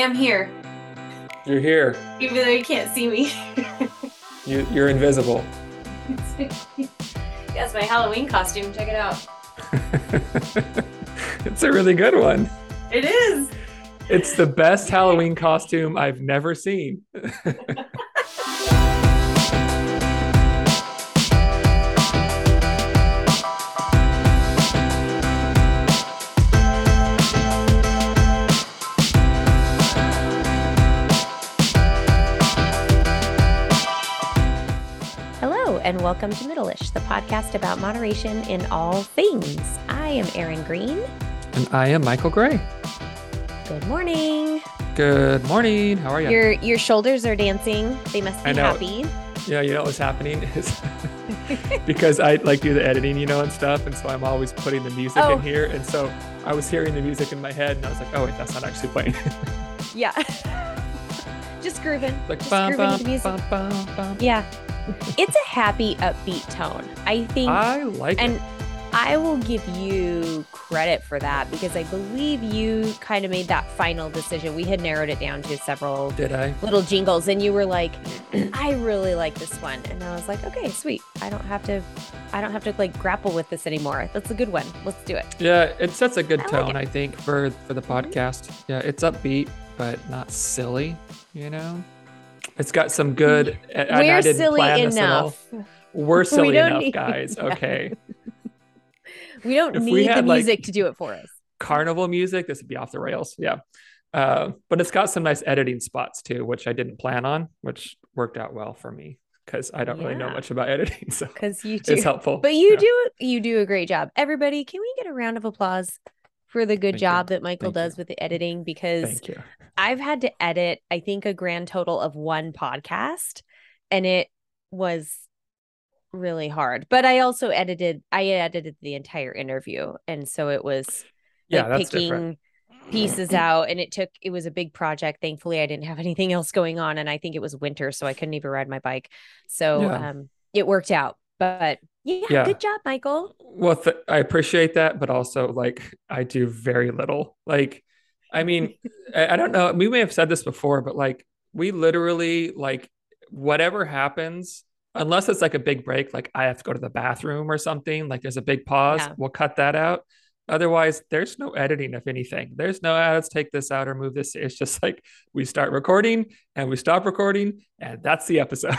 am here. You're here. Even though you can't see me. You're invisible. That's my Halloween costume. Check it out. It's a really good one. It is. It's the best Halloween costume I've never seen. And welcome to Middleish, the podcast about moderation in all things. I am Erin Green. And I am Michael Gray. Good morning. Good morning. How are you? Your shoulders are dancing. They must be happy. Yeah, you know what's happening is because I like do the editing, you know, and stuff. And so I'm always putting the music in here. And so I was hearing the music in my head and I was like, oh wait, that's not actually playing. Yeah. Just grooving. Like, just bum, grooving bum, to music. Bum, bum, bum. Yeah. It's a happy, upbeat tone, I think. I like it. And I will give you credit for that because I believe you kind of made that final decision. We had narrowed it down to several little jingles and you were like, I really like this one. And I was like, okay, sweet. I don't have to like grapple with this anymore. That's a good one. Let's do it. Yeah, it sets a good tone, I think, for the podcast. Mm-hmm. Yeah, it's upbeat, but not silly, you know? It's got some good. We're silly enough. We're silly enough, guys. Okay. We don't need the music to do it for us. Carnival music, this would be off the rails. Yeah. But it's got some nice editing spots too, which I didn't plan on, which worked out well for me because I don't really know much about editing. So it's helpful. But you do a great job. Everybody, can we get a round of applause for the good job that Michael does with the editing, because I've had to edit, I think, a grand total of one podcast, and it was really hard. But I also edited the entire interview. And so it was picking pieces out, and it was a big project. Thankfully, I didn't have anything else going on. And I think it was winter, so I couldn't even ride my bike. So it worked out. But good job, Michael. Well, I appreciate that. But also, like, I do very little. Like, I mean, I don't know. We may have said this before, but like, we literally, like, whatever happens, unless it's like a big break, like I have to go to the bathroom or something, like there's a big pause, we'll cut that out. Otherwise, there's no editing of anything. There's no, let's take this out or move this. It's just like we start recording and we stop recording, and that's the episode.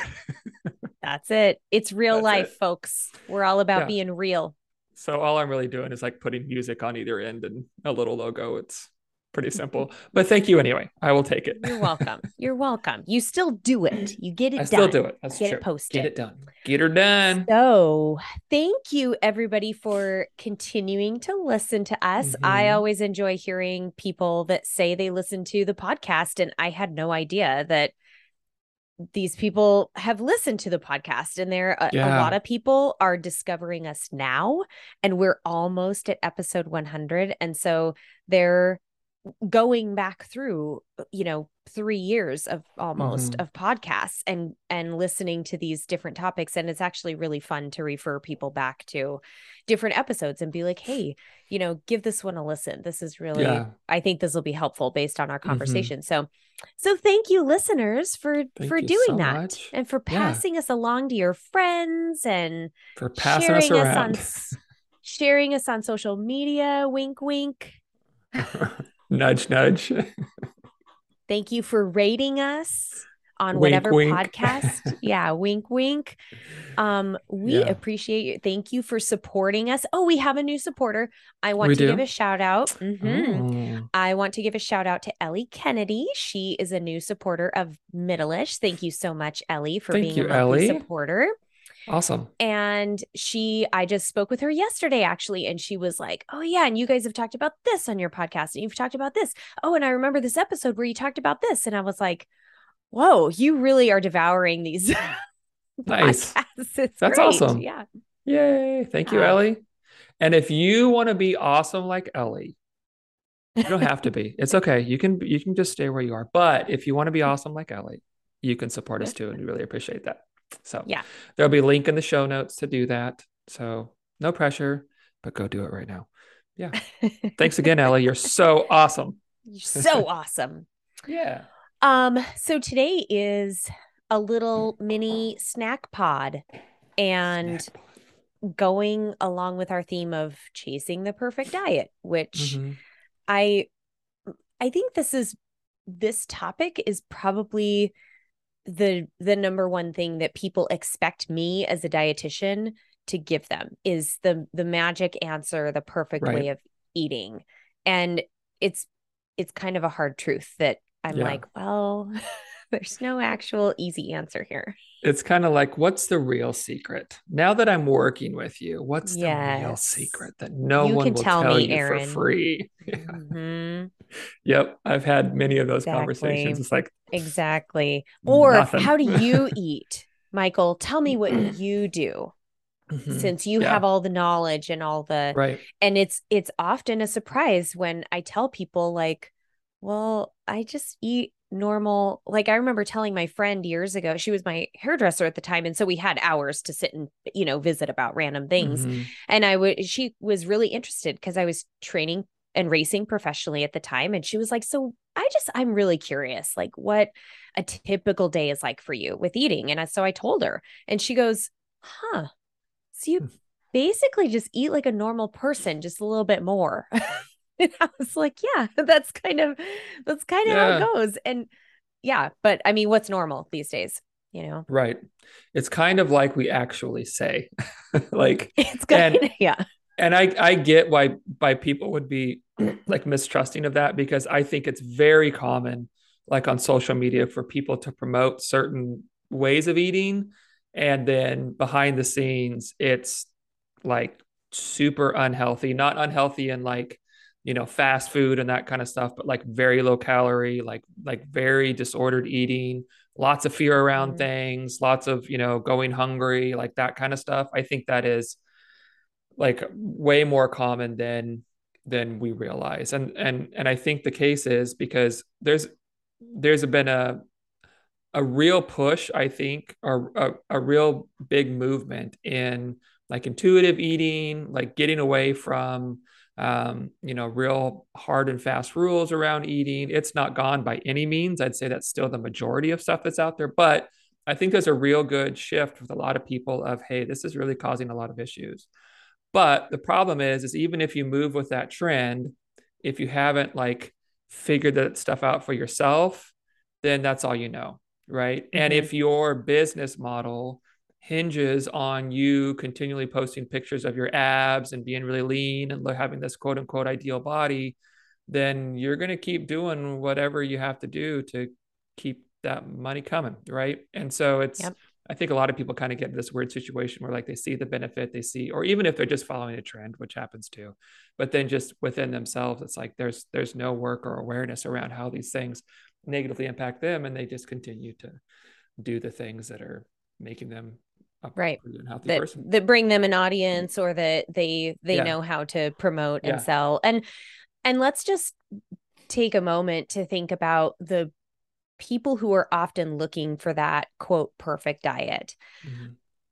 That's it. It's real life, folks. We're all about being real. So all I'm really doing is like putting music on either end and a little logo. It's pretty simple. But thank you anyway. I will take it. You're welcome. You're welcome. You still do it. You get it done. I still do it. That's true. Get it posted. Get it done. Get her done. So thank you, everybody, for continuing to listen to us. Mm-hmm. I always enjoy hearing people that say they listen to the podcast, and I had no idea that these people have listened to the podcast, and a lot of people are discovering us now, and we're almost at episode 100. And so they're going back through, 3 years of almost of podcasts and listening to these different topics. And it's actually really fun to refer people back to different episodes and be like, hey, give this one a listen. This is really, I think this will be helpful based on our conversation. Mm-hmm. So thank you, listeners, for doing that much. And for passing us along to your friends and for passing us around, sharing us on social media. Wink, wink. Nudge, nudge. Thank you for rating us on whatever podcast. Yeah. Wink, wink. We appreciate you. Thank you for supporting us. Oh, we have a new supporter. I want to give a shout out. Mm-hmm. I want to give a shout out to Ellie Kennedy. She is a new supporter of Middleish. Thank you so much, Ellie, for being a lovely supporter. Awesome. And I just spoke with her yesterday, actually. And she was like, oh yeah. And you guys have talked about this on your podcast, and you've talked about this. Oh, and I remember this episode where you talked about this. And I was like, whoa, you really are devouring these. Nice. That's great. Awesome. Yeah. Yay. Thank you, Ellie. And if you want to be awesome like Ellie, you don't have to be, it's okay. You can just stay where you are. But if you want to be awesome like Ellie, you can support us too. And we really appreciate that. So there'll be a link in the show notes to do that. So no pressure, but go do it right now. Yeah. Thanks again, Ellie. You're so awesome. Yeah. So today is a little mini snack pod, and going along with our theme of chasing the perfect diet, which I think this topic is probably the number one thing that people expect me as a dietitian to give them, is the magic answer, the perfect way of eating. And it's kind of a hard truth that I'm like, well, there's no actual easy answer here. It's kind of like, what's the real secret? Now that I'm working with you, what's the real secret that no one will tell you, Erin, for free? Mm-hmm. Yep. I've had many of those conversations. It's like, or nothing. How do you eat, Michael? Tell me what you do, since you have all the knowledge and all the, and it's often a surprise when I tell people like, well, I just eat normal. Like, I remember telling my friend years ago, she was my hairdresser at the time. And so we had hours to sit and, you know, visit about random things. And she was really interested because I was training and racing professionally at the time. And she was like, so I'm really curious, like what a typical day is like for you with eating. And so I told her, and she goes, huh, so you basically just eat like a normal person, just a little bit more. And I was like, yeah, that's kind of how it goes. And yeah, but I mean, what's normal these days, you know? Right. It's kind of like we actually say, like, it's good. And I get why people would be like mistrusting of that, because I think it's very common, like on social media, for people to promote certain ways of eating. And then behind the scenes, it's like super unhealthy, not unhealthy and like, you know, fast food and that kind of stuff, but like very low calorie, like very disordered eating, lots of fear around things, lots of, you know, going hungry, like that kind of stuff. I think that is like way more common than we realize. And I think the case is because there's been a real push, I think, or a real big movement in like intuitive eating, like getting away from, you know, real hard and fast rules around eating. It's not gone by any means. I'd say that's still the majority of stuff that's out there, but I think there's a real good shift with a lot of people of, hey, this is really causing a lot of issues. But the problem is even if you move with that trend, if you haven't like figured that stuff out for yourself, then that's all you know. Right. Mm-hmm. And if your business model hinges on you continually posting pictures of your abs and being really lean and having this quote unquote ideal body, then you're going to keep doing whatever you have to do to keep that money coming. Right. And so it's, I think a lot of people kind of get in this weird situation where like they see the benefit they see, or even if they're just following a trend, which happens too, but then just within themselves, it's like, there's no work or awareness around how these things negatively impact them. And they just continue to do the things that are making them that bring them an audience, or that they know how to promote and sell. And let's just take a moment to think about the people who are often looking for that quote perfect diet. Mm-hmm.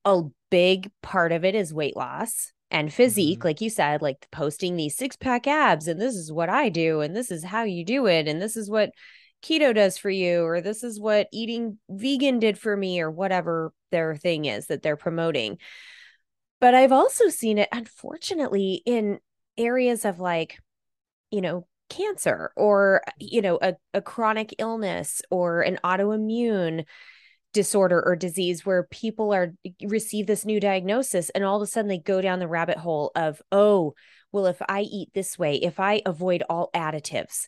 A big part of it is weight loss and physique. Mm-hmm. Like you said, like posting these 6-pack abs, and this is what I do, and this is how you do it, and this is what keto does for you, or this is what eating vegan did for me, or whatever their thing is that they're promoting. But I've also seen it, unfortunately, in areas of like, you know, cancer, or, you know, a chronic illness, or an autoimmune disorder or disease, where people receive this new diagnosis, and all of a sudden they go down the rabbit hole of, oh, well, if I eat this way, if I avoid all additives,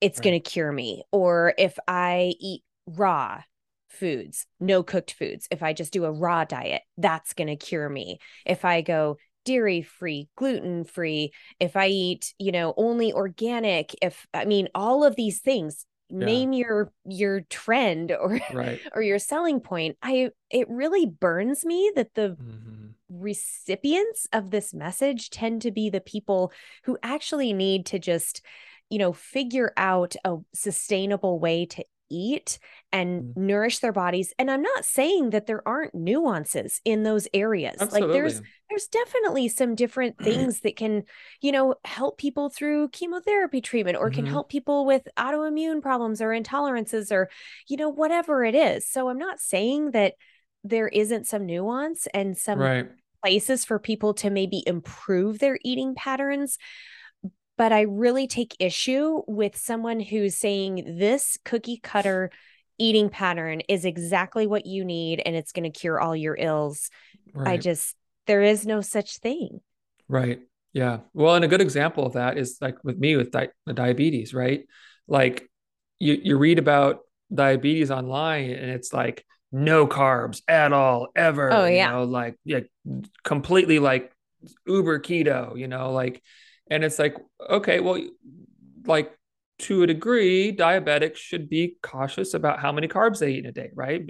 it's going to cure me. Or if I eat raw foods, no cooked foods, if I just do a raw diet, that's going to cure me. If I go dairy free, gluten free, if I eat, you know, only organic, all of these things, name your trend or your selling point. It really burns me that the recipients of this message tend to be the people who actually need to just, you know, figure out a sustainable way to eat and nourish their bodies. And I'm not saying that there aren't nuances in those areas. Absolutely. Like there's definitely some different things that can, you know, help people through chemotherapy treatment or can help people with autoimmune problems or intolerances or, you know, whatever it is. So I'm not saying that there isn't some nuance and some places for people to maybe improve their eating patterns. But I really take issue with someone who's saying this cookie cutter eating pattern is exactly what you need and it's going to cure all your ills. Right. There is no such thing. Right. Yeah. Well, and a good example of that is like with me with diabetes, right? Like you read about diabetes online and it's like no carbs at all, ever. Oh, yeah. You know, like completely like uber keto, you know, like. And it's like, okay, well, like to a degree, diabetics should be cautious about how many carbs they eat in a day, right?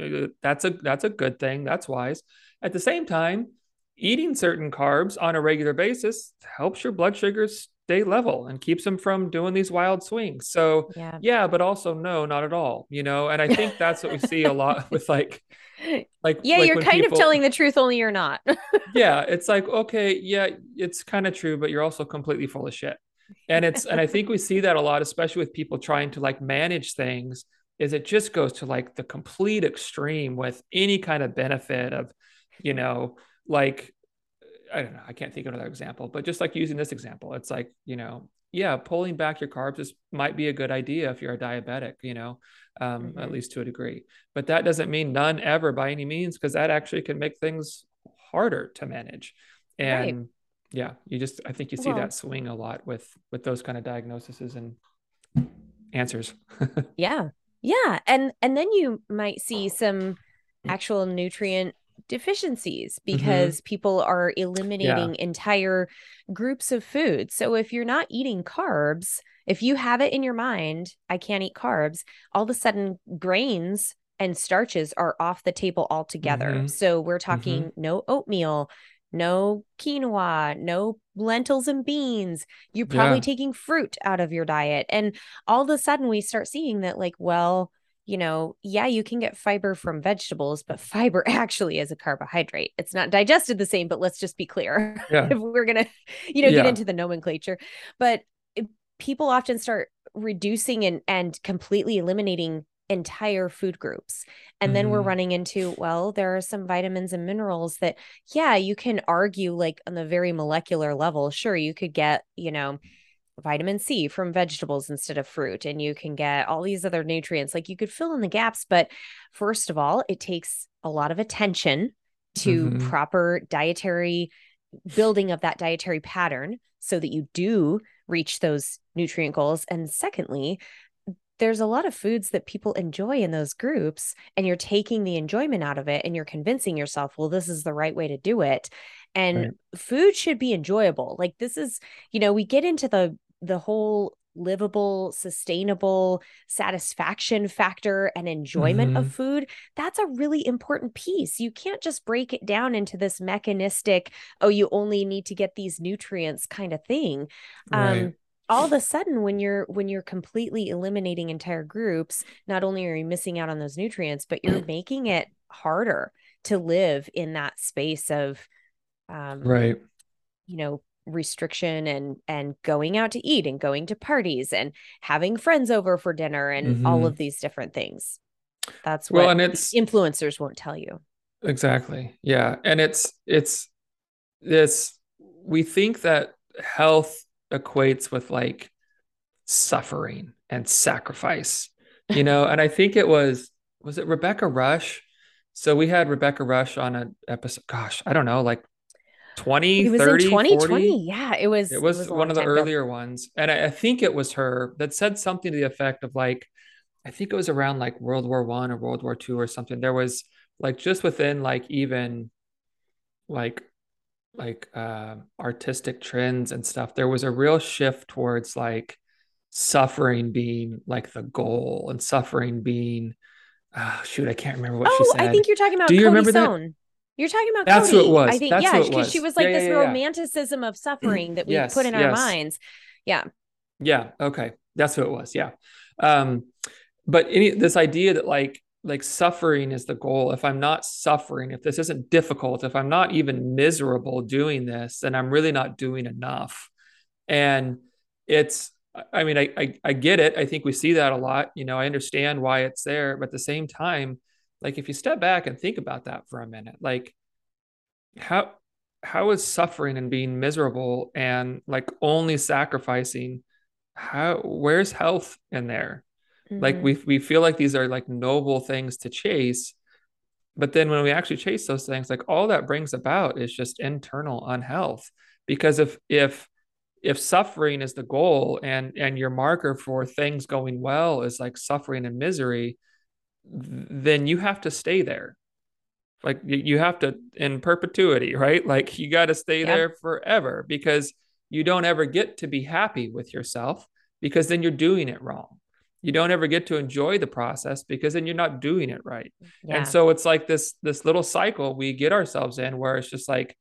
That's a good thing. That's wise. At the same time, eating certain carbs on a regular basis helps your blood sugars stay level and keeps them from doing these wild swings. So yeah, but also no, not at all, you know? And I think that's what we see a lot with you're kind of telling the truth, only you're not. Yeah. It's like, okay, yeah, it's kind of true, but you're also completely full of shit. And I think we see that a lot, especially with people trying to like manage things, is it just goes to like the complete extreme with any kind of benefit of, you know, like, I don't know. I can't think of another example, but just like using this example, it's like, you know, yeah, pulling back your carbs might be a good idea if you're a diabetic, you know, at least to a degree, but that doesn't mean none ever by any means, because that actually can make things harder to manage. And yeah, I think you see that swing a lot with those kind of diagnoses and answers. Yeah. Yeah. And then you might see some actual nutrient deficiencies because people are eliminating entire groups of food. So if you're not eating carbs, if you have it in your mind, I can't eat carbs, all of a sudden grains and starches are off the table altogether. So we're talking no oatmeal, no quinoa, no lentils and beans. You're probably taking fruit out of your diet. And all of a sudden we start seeing that like, well, you know, yeah, you can get fiber from vegetables, but fiber actually is a carbohydrate. It's not digested the same, but let's just be clear if we're going to, you know, get into the nomenclature. But people often start reducing and completely eliminating entire food groups. And then we're running into, well, there are some vitamins and minerals that, yeah, you can argue like on the very molecular level, sure, you could get, you know, vitamin C from vegetables instead of fruit. And you can get all these other nutrients, like you could fill in the gaps. But first of all, it takes a lot of attention to proper dietary building of that dietary pattern so that you do reach those nutrient goals. And secondly, there's a lot of foods that people enjoy in those groups and you're taking the enjoyment out of it and you're convincing yourself, well, this is the right way to do it. And food should be enjoyable. Like this is, you know, we get into the whole livable, sustainable satisfaction factor and enjoyment of food. That's a really important piece. You can't just break it down into this mechanistic, oh, you only need to get these nutrients kind of thing. All of a sudden, when you're completely eliminating entire groups, not only are you missing out on those nutrients, but you're making it harder to live in that space of, you know, restriction and going out to eat and going to parties and having friends over for dinner and all of these different things. That's what influencers won't tell you. Exactly. Yeah. And it's this, we think that health equates with like suffering and sacrifice, you know? And I think it was it Rebecca Rush? So we had Rebecca Rush on an episode, gosh, I don't know, like 20, it was 30, in 2020. 40. Yeah, it was one of the earlier ones. And I think it was her that said something to the effect of like, I think it was around like World War I or World War II or something. There was like, just within like, even like artistic trends and stuff, there was a real shift towards like suffering being like the goal and suffering being, I can't remember what she said. I think you're talking about Cody Stone. You're talking about Cody. That's who it was. I think, yeah, because she was like this romanticism of suffering that we put in our minds. Yeah. Yeah. Okay. That's who it was. Yeah. But this idea that like suffering is the goal. If I'm not suffering, if this isn't difficult, if I'm not even miserable doing this, then I'm really not doing enough. And it's, I mean, I get it. I think we see that a lot. You know, I understand why it's there, but at the same time, like if you step back and think about that for a minute, like how is suffering and being miserable and like only sacrificing, where's health in there? Mm-hmm. Like we feel like these are like noble things to chase, but then when we actually chase those things, like all that brings about is just internal unhealth. Because if suffering is the goal and your marker for things going well is like suffering and misery, then you have to stay there. Like you have to in perpetuity, right? Like you got to stay there forever, because you don't ever get to be happy with yourself, because then you're doing it wrong. You don't ever get to enjoy the process, because then you're not doing it right. Yeah. And so it's like this little cycle we get ourselves in where it's just like,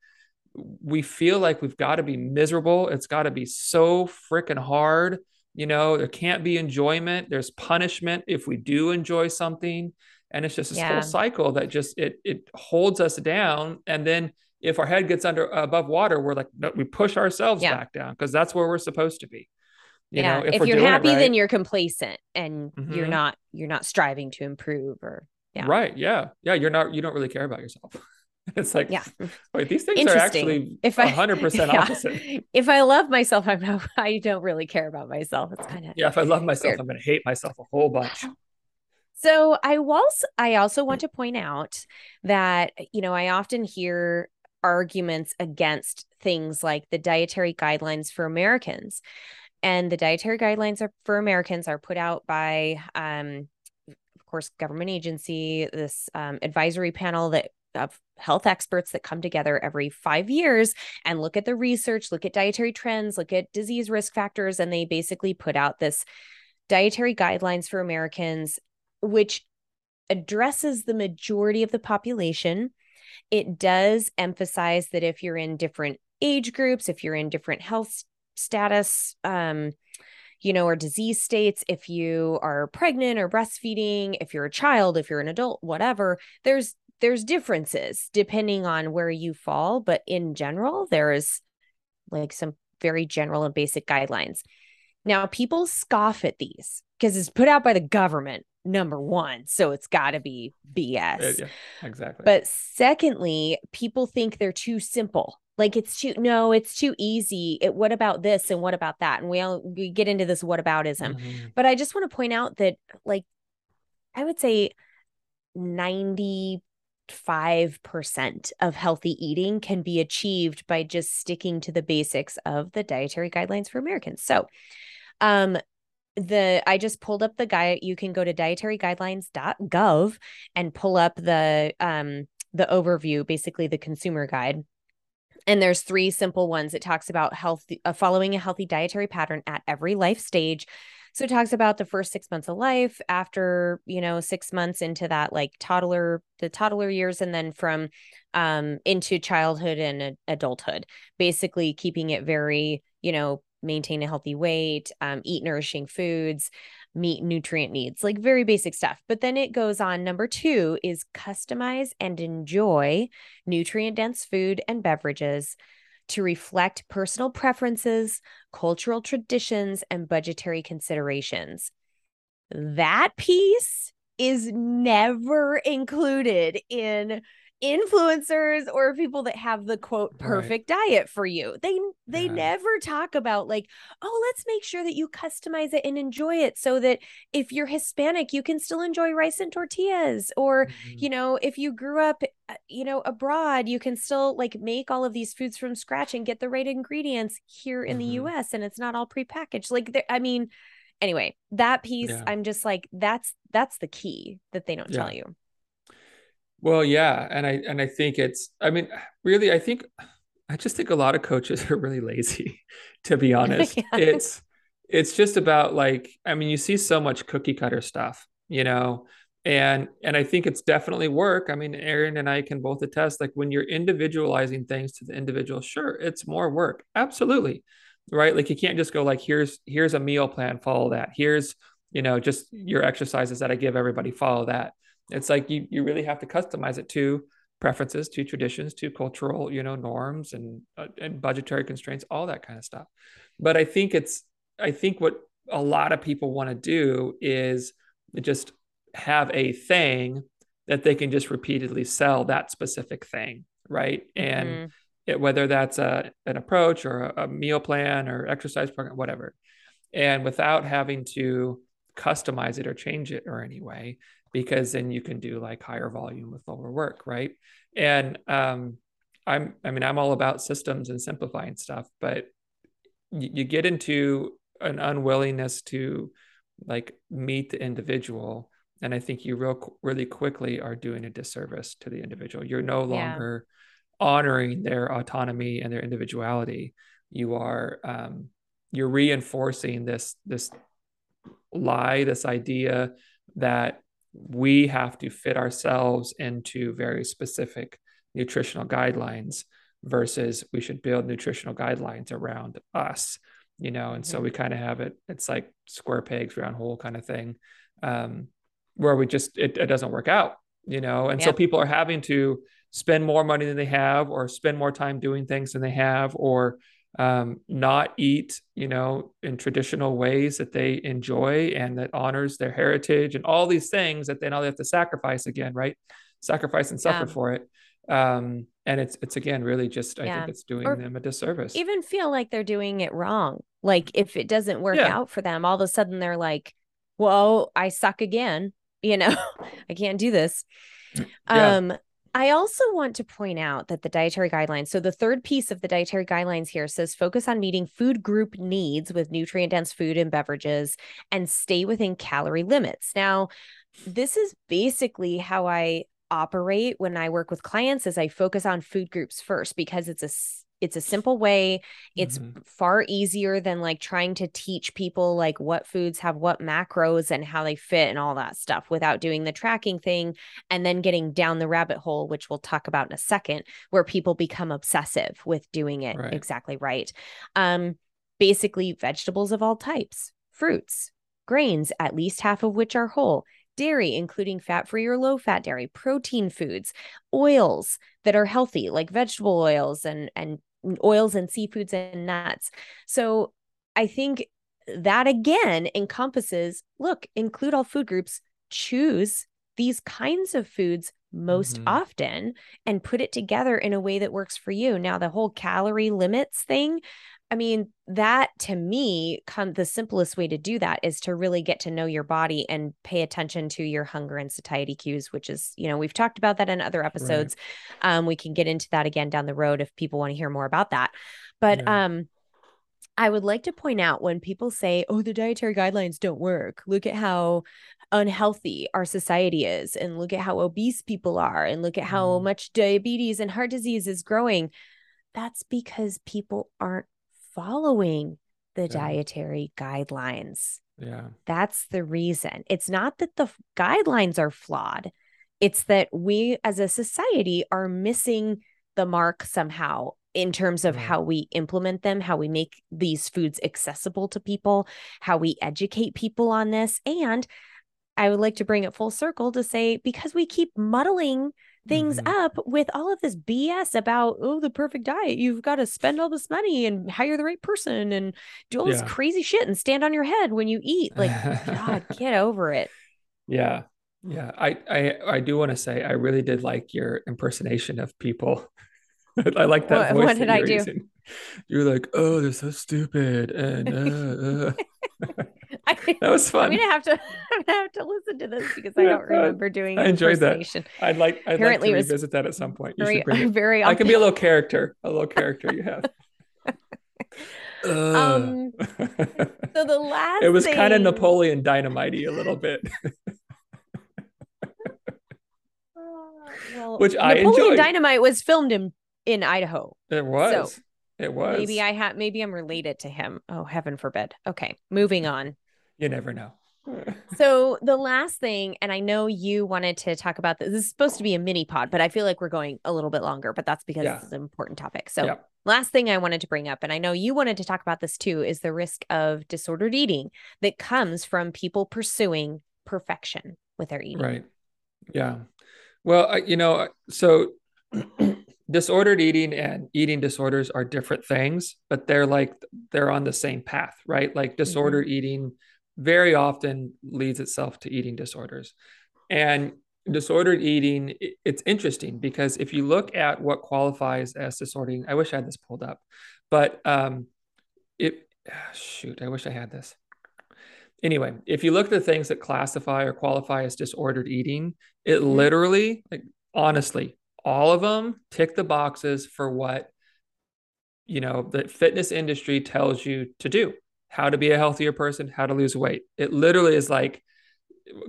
we feel like we've got to be miserable. It's got to be so freaking hard. You know, there can't be enjoyment. There's punishment if we do enjoy something. And it's just this whole cycle that just, it holds us down. And then if our head gets above water, we're like, no, we push ourselves back down, because that's where we're supposed to be. You know, if you're happy, then you're complacent and you're not striving to improve or. Yeah. Right. Yeah. Yeah. You don't really care about yourself. It's like, wait, these things are actually 100% opposite. If I love myself, I don't really care about myself. It's kind of if I love myself, weird. I'm going to hate myself a whole bunch. So I also want to point out that, you know, I often hear arguments against things like the Dietary Guidelines for Americans, and the Dietary Guidelines for Americans are put out by, of course, government agency, this advisory panel that of health experts that come together every 5 years and look at the research, look at dietary trends, look at disease risk factors. And they basically put out this Dietary Guidelines for Americans, which addresses the majority of the population. It does emphasize that if you're in different age groups, if you're in different health status, you know, or disease states, if you are pregnant or breastfeeding, if you're a child, if you're an adult, whatever, there's differences depending on where you fall, but in general, there is like some very general and basic guidelines. Now, people scoff at these because it's put out by the government, number one, so it's got to be BS. Yeah, exactly. But secondly, people think they're too simple. Like it's too easy. What about this and what about that? And we get into this whataboutism. Mm-hmm. But I just want to point out that, like, I would say 95% of healthy eating can be achieved by just sticking to the basics of the Dietary Guidelines for Americans. So, I just pulled up the guide. You can go to dietaryguidelines.gov and pull up the overview, basically the consumer guide. And there's three simple ones. It talks about following a healthy dietary pattern at every life stage. So it talks about the first 6 months of life, after, you know, 6 months into that, like the toddler years, and then from into childhood and adulthood, basically keeping it very, you know, maintain a healthy weight, eat nourishing foods, meet nutrient needs, like very basic stuff. But then it goes on. Number two is customize and enjoy nutrient-dense food and beverages to reflect personal preferences, cultural traditions, and budgetary considerations. That piece is never included in influencers or people that have the quote perfect diet for you. They never talk about like, oh, let's make sure that you customize it and enjoy it so that if you're Hispanic, you can still enjoy rice and tortillas, or, you know, if you grew up, you know, abroad, you can still like make all of these foods from scratch and get the right ingredients here in the US, and it's not all prepackaged. Like, I mean, anyway, that piece, I'm just like, that's the key that they don't tell you. Well, yeah. And I think it's, I mean, really, I just think a lot of coaches are really lazy, to be honest. It's just about like, I mean, you see so much cookie cutter stuff, you know, and I think it's definitely work. I mean, Erin and I can both attest, like when you're individualizing things to the individual, sure, it's more work. Absolutely. Right. Like you can't just go like, here's a meal plan, follow that. Here's you know, just your exercises that I give everybody, follow that. It's like, you really have to customize it to preferences, to traditions, to cultural, you know, norms and budgetary constraints, all that kind of stuff. But I think what a lot of people want to do is just have a thing that they can just repeatedly sell, that specific thing. Right. And whether that's an approach or a meal plan or exercise program, whatever, and without having to customize it or change it or any way, because then you can do like higher volume with lower work. Right. And, I'm all about systems and simplifying stuff, but you get into an unwillingness to like meet the individual. And I think you really quickly are doing a disservice to the individual. You're no longer honoring their autonomy and their individuality. You are, you're reinforcing this lie, this idea that we have to fit ourselves into very specific nutritional guidelines versus we should build nutritional guidelines around us, you know? And so we kind of have it's like square pegs, round hole kind of thing, where we just, it doesn't work out, you know? And so people are having to spend more money than they have, or spend more time doing things than they have, or not eat, you know, in traditional ways that they enjoy and that honors their heritage, and all these things that they now they have to sacrifice again, right? Sacrifice and suffer for it. And it's again, really just, I think it's doing them a disservice. Even feel like they're doing it wrong. Like if it doesn't work out for them, all of a sudden they're like, whoa, I suck again. You know, I can't do this. Yeah. I also want to point out that the dietary guidelines, so the third piece of the dietary guidelines here says, focus on meeting food group needs with nutrient-dense food and beverages and stay within calorie limits. Now, this is basically how I operate when I work with clients, is I focus on food groups first, because it's a simple way. It's far easier than like trying to teach people like what foods have what macros and how they fit and all that stuff without doing the tracking thing and then getting down the rabbit hole, which we'll talk about in a second, where people become obsessive with doing it exactly right. Basically, vegetables of all types, fruits, grains, at least half of which are whole, dairy, including fat-free or low-fat dairy, protein foods, oils that are healthy, like vegetable oils and oils and seafoods and nuts. So I think that again encompasses, look, include all food groups, choose these kinds of foods most often and put it together in a way that works for you. Now, the whole calorie limits thing, I mean, that to me, the simplest way to do that is to really get to know your body and pay attention to your hunger and satiety cues, which is, you know, we've talked about that in other episodes. Right. We can get into that again down the road if people want to hear more about that. But I would like to point out, when people say, oh, the dietary guidelines don't work, look at how unhealthy our society is, and look at how obese people are, and look at how much diabetes and heart disease is growing. That's because people aren't following the dietary guidelines. Yeah. That's the reason. It's not that the guidelines are flawed. It's that we as a society are missing the mark somehow in terms of how we implement them, how we make these foods accessible to people, how we educate people on this. And I would like to bring it full circle to say, because we keep muddling things up with all of this BS about, oh, the perfect diet, you've got to spend all this money and hire the right person and do all this crazy shit and stand on your head when you eat. Like, God, get over it. Yeah. Yeah. I do want to say, I really did like your impersonation of people. I like that voice. What did I do? Using. You're like, oh, they're so stupid. And that was fun. I'm gonna have to listen to this because I don't remember doing. I enjoyed that. I'd like to revisit that at some point. You should bring it. I can be a little character you have. So the last. It was kind of Napoleon Dynamite-y a little bit. Well, which I enjoyed. Napoleon Dynamite was filmed in Idaho. It was. So it was. Maybe I'm related to him. Oh, heaven forbid. Okay, moving on. You never know. So the last thing, and I know you wanted to talk about this. This is supposed to be a mini pod, but I feel like we're going a little bit longer, but that's because it's an important topic. So Last thing I wanted to bring up, and I know you wanted to talk about this too, is the risk of disordered eating that comes from people pursuing perfection with their eating. Right. Yeah. Well, so disordered eating and eating disorders are different things, but they're on the same path, right? Like disordered eating very often leads itself to eating disorders. And disordered eating, it's interesting because if you look at what qualifies as disordered eating, I wish I had this pulled up, but I wish I had this. Anyway, if you look at the things that classify or qualify as disordered eating, it literally, honestly, all of them tick the boxes for what, the fitness industry tells you to do, how to be a healthier person, how to lose weight. It literally is like,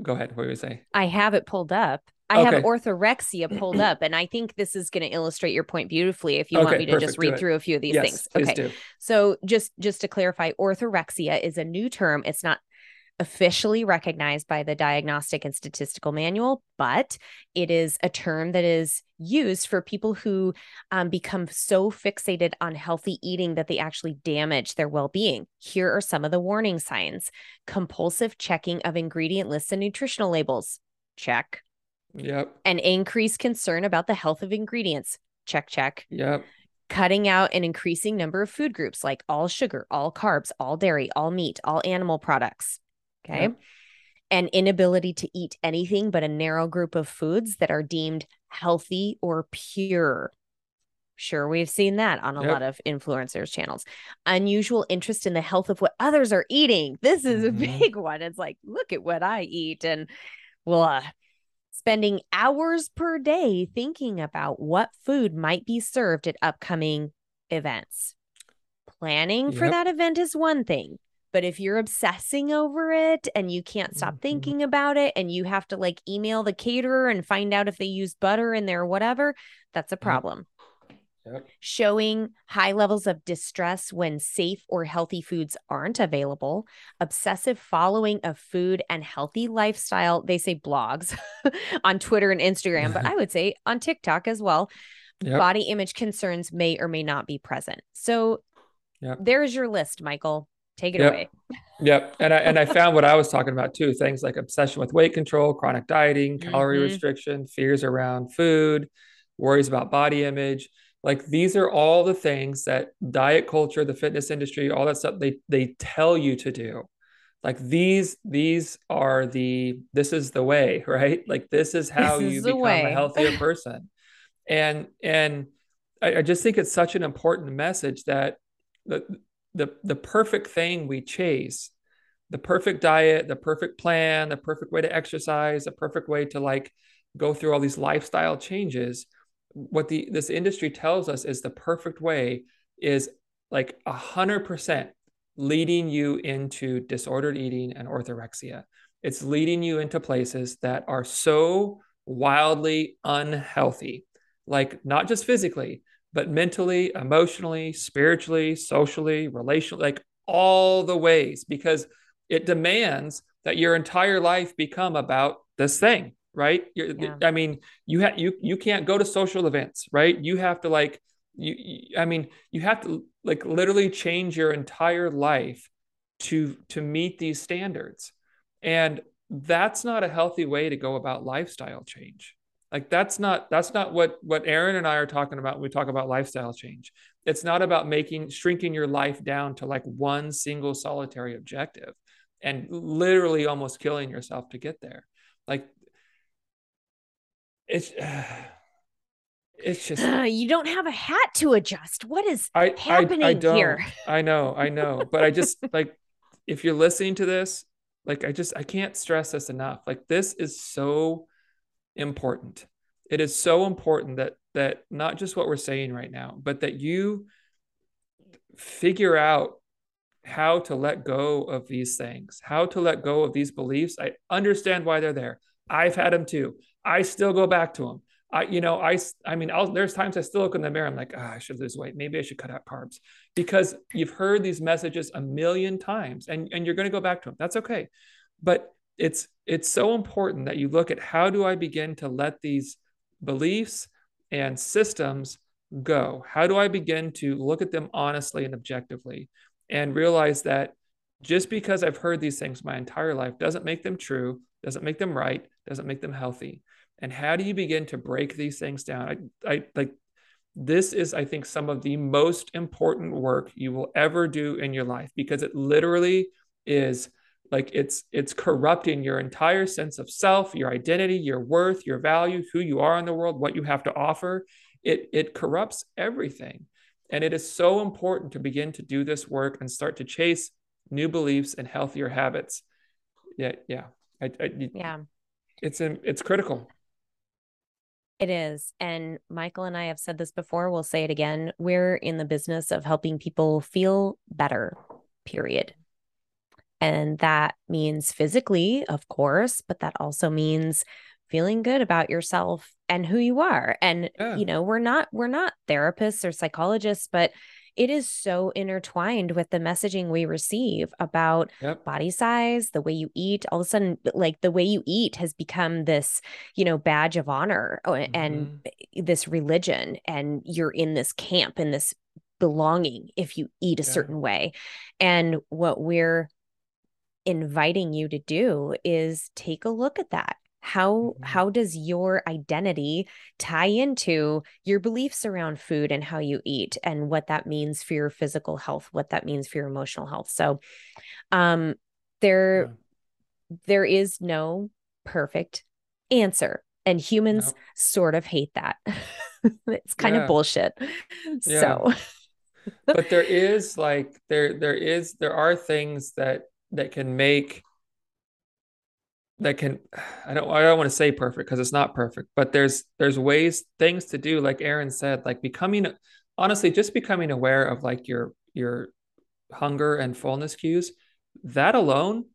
go ahead. What were you saying? I have it pulled up. I have orthorexia pulled up, and I think this is going to illustrate your point beautifully. If you want me to just read through a few of these things. Okay. Do. So just to clarify, orthorexia is a new term. It's not officially recognized by the Diagnostic and Statistical Manual, but it is a term that is used for people who become so fixated on healthy eating that they actually damage their well-being. Here are some of the warning signs. Compulsive checking of ingredient lists and nutritional labels. Check. Yep. An increased concern about the health of ingredients. Check, check. Yep. Cutting out an increasing number of food groups like all sugar, all carbs, all dairy, all meat, all animal products. Okay. Yep. An inability to eat anything but a narrow group of foods that are deemed healthy or pure. Sure, we've seen that on a lot of influencers' channels. Unusual interest in the health of what others are eating. This is a big one. It's like, look at what I eat. And spending hours per day thinking about what food might be served at upcoming events. Planning for that event is one thing. But if you're obsessing over it and you can't stop thinking about it and you have to email the caterer and find out if they use butter in their whatever, that's a problem. Yep. Showing high levels of distress when safe or healthy foods aren't available, obsessive following of food and healthy lifestyle. They say blogs on Twitter and Instagram, but I would say on TikTok as well. Yep. Body image concerns may or may not be present. So there's your list, Michael. Take it away. And I found what I was talking about too. Things like obsession with weight control, chronic dieting, calorie restriction, fears around food, worries about body image. These are all the things that diet culture, the fitness industry, all that stuff, they tell you to do. This is the way, right? This is how you become a healthier person. And I just think it's such an important message that the perfect thing we chase, the perfect diet, the perfect plan, the perfect way to exercise, the perfect way to go through all these lifestyle changes. What this industry tells us is the perfect way is 100% leading you into disordered eating and orthorexia. It's leading you into places that are so wildly unhealthy, not just physically, but mentally, emotionally, spiritually, socially, relationally, all the ways, because it demands that your entire life become about this thing, right? You can't go to social events, right? You have to you have to literally change your entire life to meet these standards. And that's not a healthy way to go about lifestyle change. That's not what Erin and I are talking about when we talk about lifestyle change. It's not about shrinking your life down to one single solitary objective and literally almost killing yourself to get there. It's just, you don't have a hat to adjust. What is happening here? I know. But I just if you're listening to this, I can't stress this enough. This is so important. It is so important that not just what we're saying right now, but that you figure out how to let go of these things, how to let go of these beliefs. I understand why they're there. I've had them too. I still go back to them. There's times I still look in the mirror. I'm I should lose weight. Maybe I should cut out carbs, because you've heard these messages a million times and you're going to go back to them. That's okay. But it's so important that you look at how do I begin to let these beliefs and systems go? How do I begin to look at them honestly and objectively and realize that just because I've heard these things my entire life doesn't make them true, doesn't make them right, doesn't make them healthy? And how do you begin to break these things down? This is, I think, some of the most important work you will ever do in your life, because it literally is like it's corrupting your entire sense of self, your identity, your worth, your value, who you are in the world, what you have to offer. It corrupts everything. And it is so important to begin to do this work and start to chase new beliefs and healthier habits. Yeah. It's critical. It is. And Michael and I have said this before, we'll say it again. We're in the business of helping people feel better, period. And that means physically, of course, but that also means feeling good about yourself and who you are. And, you know, we're not therapists or psychologists, but it is so intertwined with the messaging we receive about body size, the way you eat. All of a sudden, like the way you eat has become this, you know, badge of honor and this religion, and you're in this camp and this belonging if you eat a certain way. And what we're inviting you to do is take a look at that. How does your identity tie into your beliefs around food and how you eat, and what that means for your physical health, what that means for your emotional health? So there is no perfect answer, and humans sort of hate that. It's kind of bullshit. Yeah. So but there is like there are things that can make I don't want to say perfect, because it's not perfect, but there's ways, things to do, like Erin said, like becoming aware of like your hunger and fullness cues. That alone,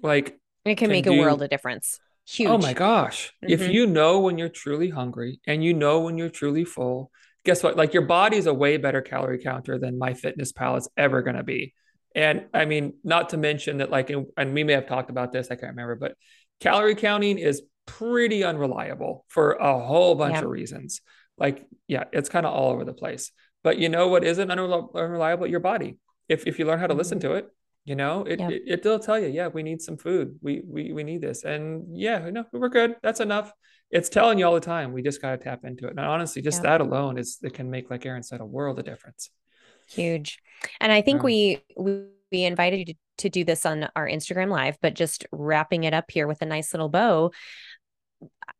like it can make a world of difference. Huge. Oh my gosh. Mm-hmm. If you know when you're truly hungry and you know when you're truly full, guess what? Like your body's a way better calorie counter than My Fitness Pal is ever going to be. And I mean, not to mention that, like, and we may have talked about this, I can't remember, but calorie counting is pretty unreliable for a whole bunch of reasons. Like, it's kind of all over the place. But you know what isn't unreliable? Your body. If you learn how to listen to it, you know, it'll tell you, we need some food. We need this. And we're good. That's enough. It's telling you all the time. We just got to tap into it. And honestly, just that alone it can make, like Erin said, a world of difference. Huge. And I think we invited you to do this on our Instagram Live, but just wrapping it up here with a nice little bow,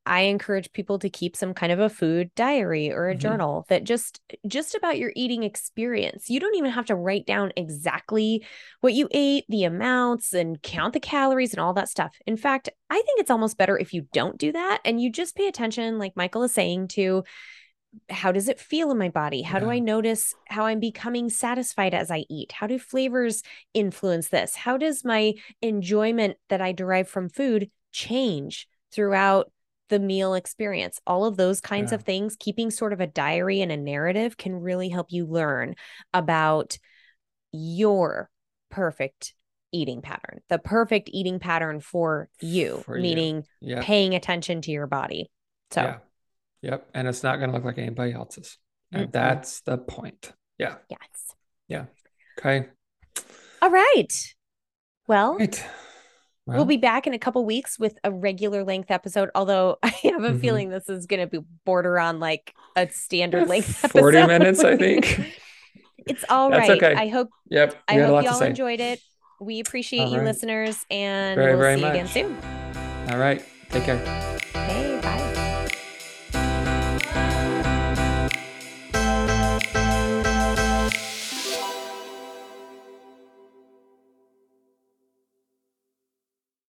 I encourage people to keep some kind of a food diary or a journal that just about your eating experience. You don't even have to write down exactly what you ate, the amounts, and count the calories and all that stuff. In fact, I think it's almost better if you don't do that and you just pay attention, like Michael is saying, to how does it feel in my body? How do I notice how I'm becoming satisfied as I eat? How do flavors influence this? How does my enjoyment that I derive from food change throughout the meal experience? All of those kinds of things, keeping sort of a diary and a narrative can really help you learn about your perfect eating pattern, the perfect eating pattern for you, meaning paying attention to your body. So Yep. And it's not going to look like anybody else's. And that's the point. Yeah. Yes. Yeah. Okay. All right. Well, we'll be back in a couple weeks with a regular length episode. Although I have a feeling this is going to be border on like a standard length episode. 40 minutes, I think. It's all right. Okay. I hope, I hope y'all enjoyed it. We appreciate you listeners, and we'll see you again soon. All right. Take care.